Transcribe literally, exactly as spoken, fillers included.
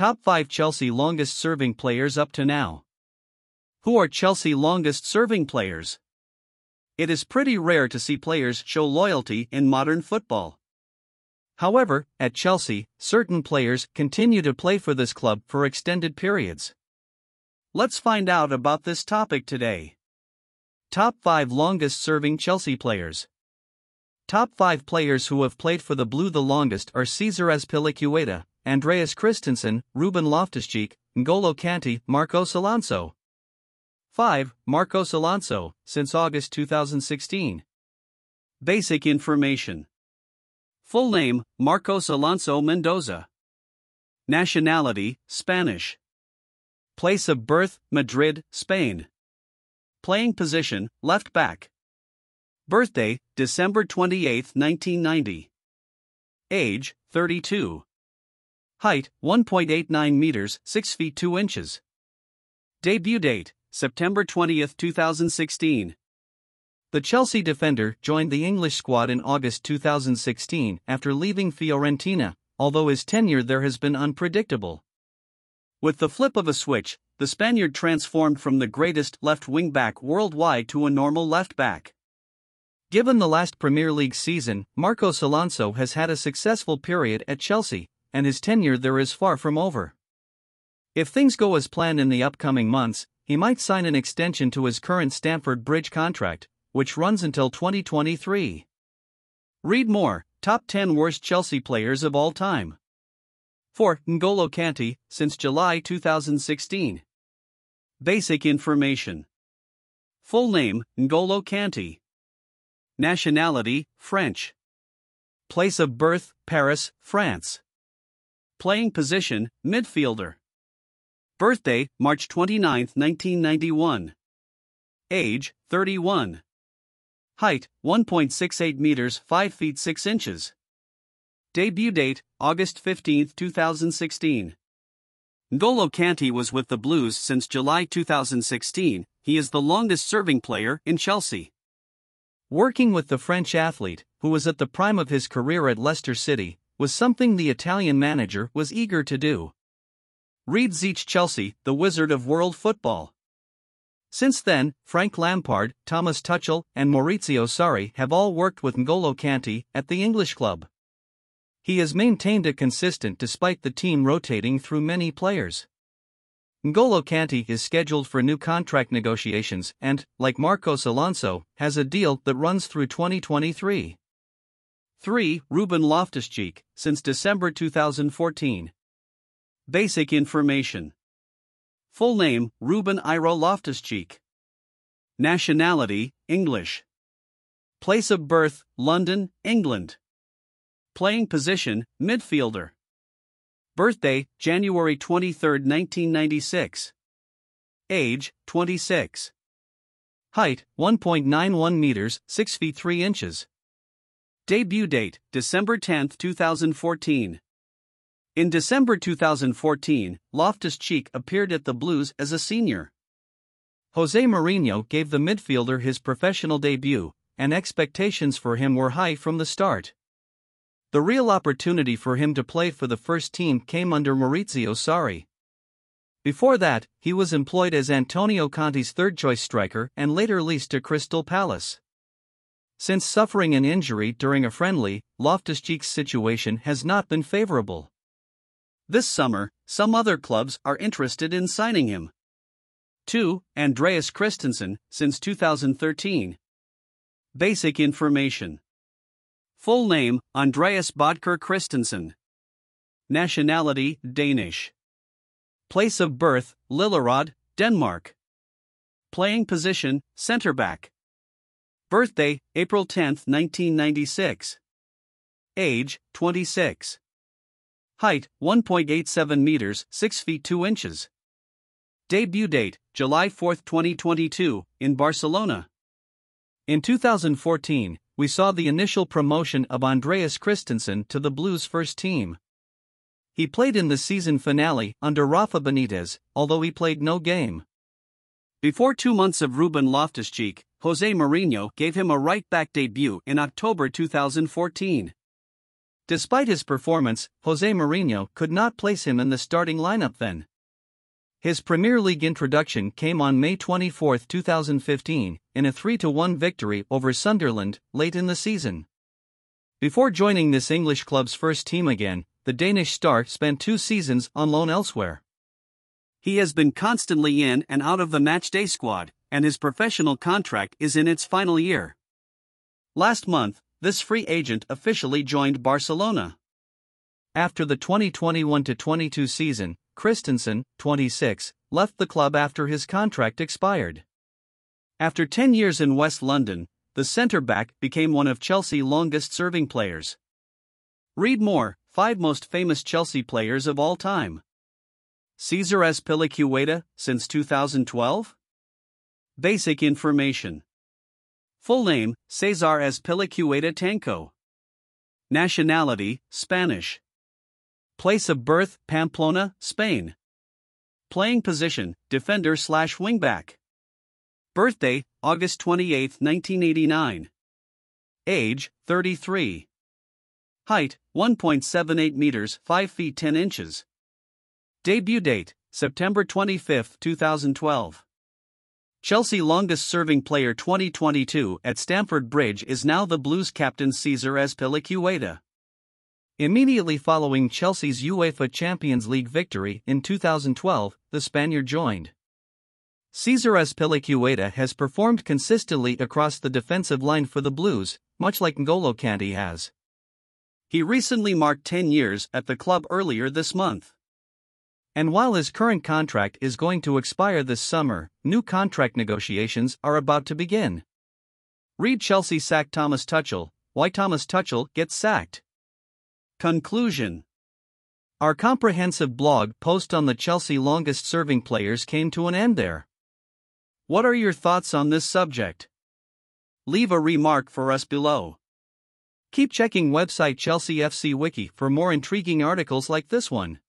Top five Chelsea longest serving players up to now. Who are Chelsea longest serving players? It is pretty rare to see players show loyalty in modern football. However, at Chelsea, certain players continue to play for this club for extended periods. Let's find out about this topic today. Top five longest serving Chelsea players. Top five players who have played for the Blue the longest are Cesar Azpilicueta, Andreas Christensen, Ruben Loftus-Cheek, N'Golo Kante, Marcos Alonso. five. Marcos Alonso, since August two thousand sixteen. Basic information. Full name, Marcos Alonso Mendoza. Nationality, Spanish. Place of birth, Madrid, Spain. Playing position, left back. Birthday, December twenty-eighth, nineteen ninety. Age, thirty-two. Height, one point eight nine meters, six feet two inches. Debut date, September twentieth, two thousand sixteen. The Chelsea defender joined the English squad in August two thousand sixteen after leaving Fiorentina, although his tenure there has been unpredictable. With the flip of a switch, the Spaniard transformed from the greatest left wing-back worldwide to a normal left-back. Given the last Premier League season, Marcos Alonso has had a successful period at Chelsea, and his tenure there is far from over. If things go as planned in the upcoming months, he might sign an extension to his current Stamford Bridge contract, which runs until twenty twenty-three. Read more, Top ten Worst Chelsea Players of All Time. four. N'Golo Kante, since July two thousand sixteen. Basic information. Full name, N'Golo Kante. Nationality, French. Place of birth, Paris, France. Playing position, midfielder. Birthday, March twenty-ninth, nineteen ninety-one. Age, thirty-one. Height, one point six eight meters, five feet six inches. Debut date, August fifteenth, two thousand sixteen. N'Golo Kante was with the Blues since July two thousand sixteen, he is the longest-serving player in Chelsea. Working with the French athlete, who was at the prime of his career at Leicester City, was something the Italian manager was eager to do. Read Zech Chelsea, the Wizard of World Football. Since then, Frank Lampard, Thomas Tuchel, and Maurizio Sarri have all worked with N'Golo Kante at the English club. He has maintained a consistent despite the team rotating through many players. N'Golo Kante is scheduled for new contract negotiations and, like Marcos Alonso, has a deal that runs through twenty twenty-three. three. Ruben Loftus-Cheek, since December two thousand fourteen. Basic information. Full name, Ruben Iro Loftus-Cheek. Nationality, English. Place of birth, London, England. Playing position, midfielder. Birthday, January twenty-third, nineteen ninety-six. Age, twenty-six. Height, one point nine one meters, six feet three inches. Debut date, December tenth, two thousand fourteen. In December two thousand fourteen, Loftus-Cheek appeared at the Blues as a senior. Jose Mourinho gave the midfielder his professional debut, and expectations for him were high from the start. The real opportunity for him to play for the first team came under Maurizio Sarri. Before that, he was employed as Antonio Conte's third-choice striker and later leased to Crystal Palace. Since suffering an injury during a friendly, Loftus-Cheek's situation has not been favorable. This summer, some other clubs are interested in signing him. two. Andreas Christensen, since two thousand thirteen. Basic information. Full name, Andreas Bodker Christensen. Nationality, Danish. Place of birth, Lillerød, Denmark. Playing position, centre-back. Birthday, April tenth, nineteen ninety-six. Age, twenty-six. Height, one point eight seven meters, six feet two inches. Debut date, July fourth, twenty twenty-two, in Barcelona. In two thousand fourteen, we saw the initial promotion of Andreas Christensen to the Blues' first team. He played in the season finale under Rafa Benitez, although he played no game. Before two months of Ruben Loftus-Cheek, Jose Mourinho gave him a right-back debut in October two thousand fourteen. Despite his performance, Jose Mourinho could not place him in the starting lineup then. His Premier League introduction came on May twenty-fourth, two thousand fifteen, in a three to one victory over Sunderland, late in the season. Before joining this English club's first team again, the Danish star spent two seasons on loan elsewhere. He has been constantly in and out of the matchday squad, and his professional contract is in its final year. Last month, this free agent officially joined Barcelona. After the twenty twenty-one twenty-two season, Christensen, twenty-six, left the club after his contract expired. After ten years in West London, the centre-back became one of Chelsea's longest-serving players. Read more, five most famous Chelsea players of all time. Cesar Azpilicueta, since two thousand twelve? Basic information. Full name, Cesar Azpilicueta Tanco. Nationality, Spanish. Place of birth, Pamplona, Spain. Playing position, defender slash wingback. Birthday, August twenty-eighth, nineteen eighty-nine. Age, thirty-three. Height, one point seven eight meters, five feet ten inches. Debut date, September twenty-fifth, two thousand twelve. Chelsea longest-serving player twenty twenty-two at Stamford Bridge is now the Blues captain Cesar Azpilicueta. Immediately following Chelsea's UEFA Champions League victory in two thousand twelve, the Spaniard joined. Cesar Azpilicueta has performed consistently across the defensive line for the Blues, much like N'Golo Kante has. He recently marked ten years at the club earlier this month. And while his current contract is going to expire this summer, new contract negotiations are about to begin. Read Chelsea sack Thomas Tuchel, why Thomas Tuchel gets sacked. Conclusion. Our comprehensive blog post on the Chelsea longest-serving players came to an end there. What are your thoughts on this subject? Leave a remark for us below. Keep checking website Chelsea F C Wiki for more intriguing articles like this one.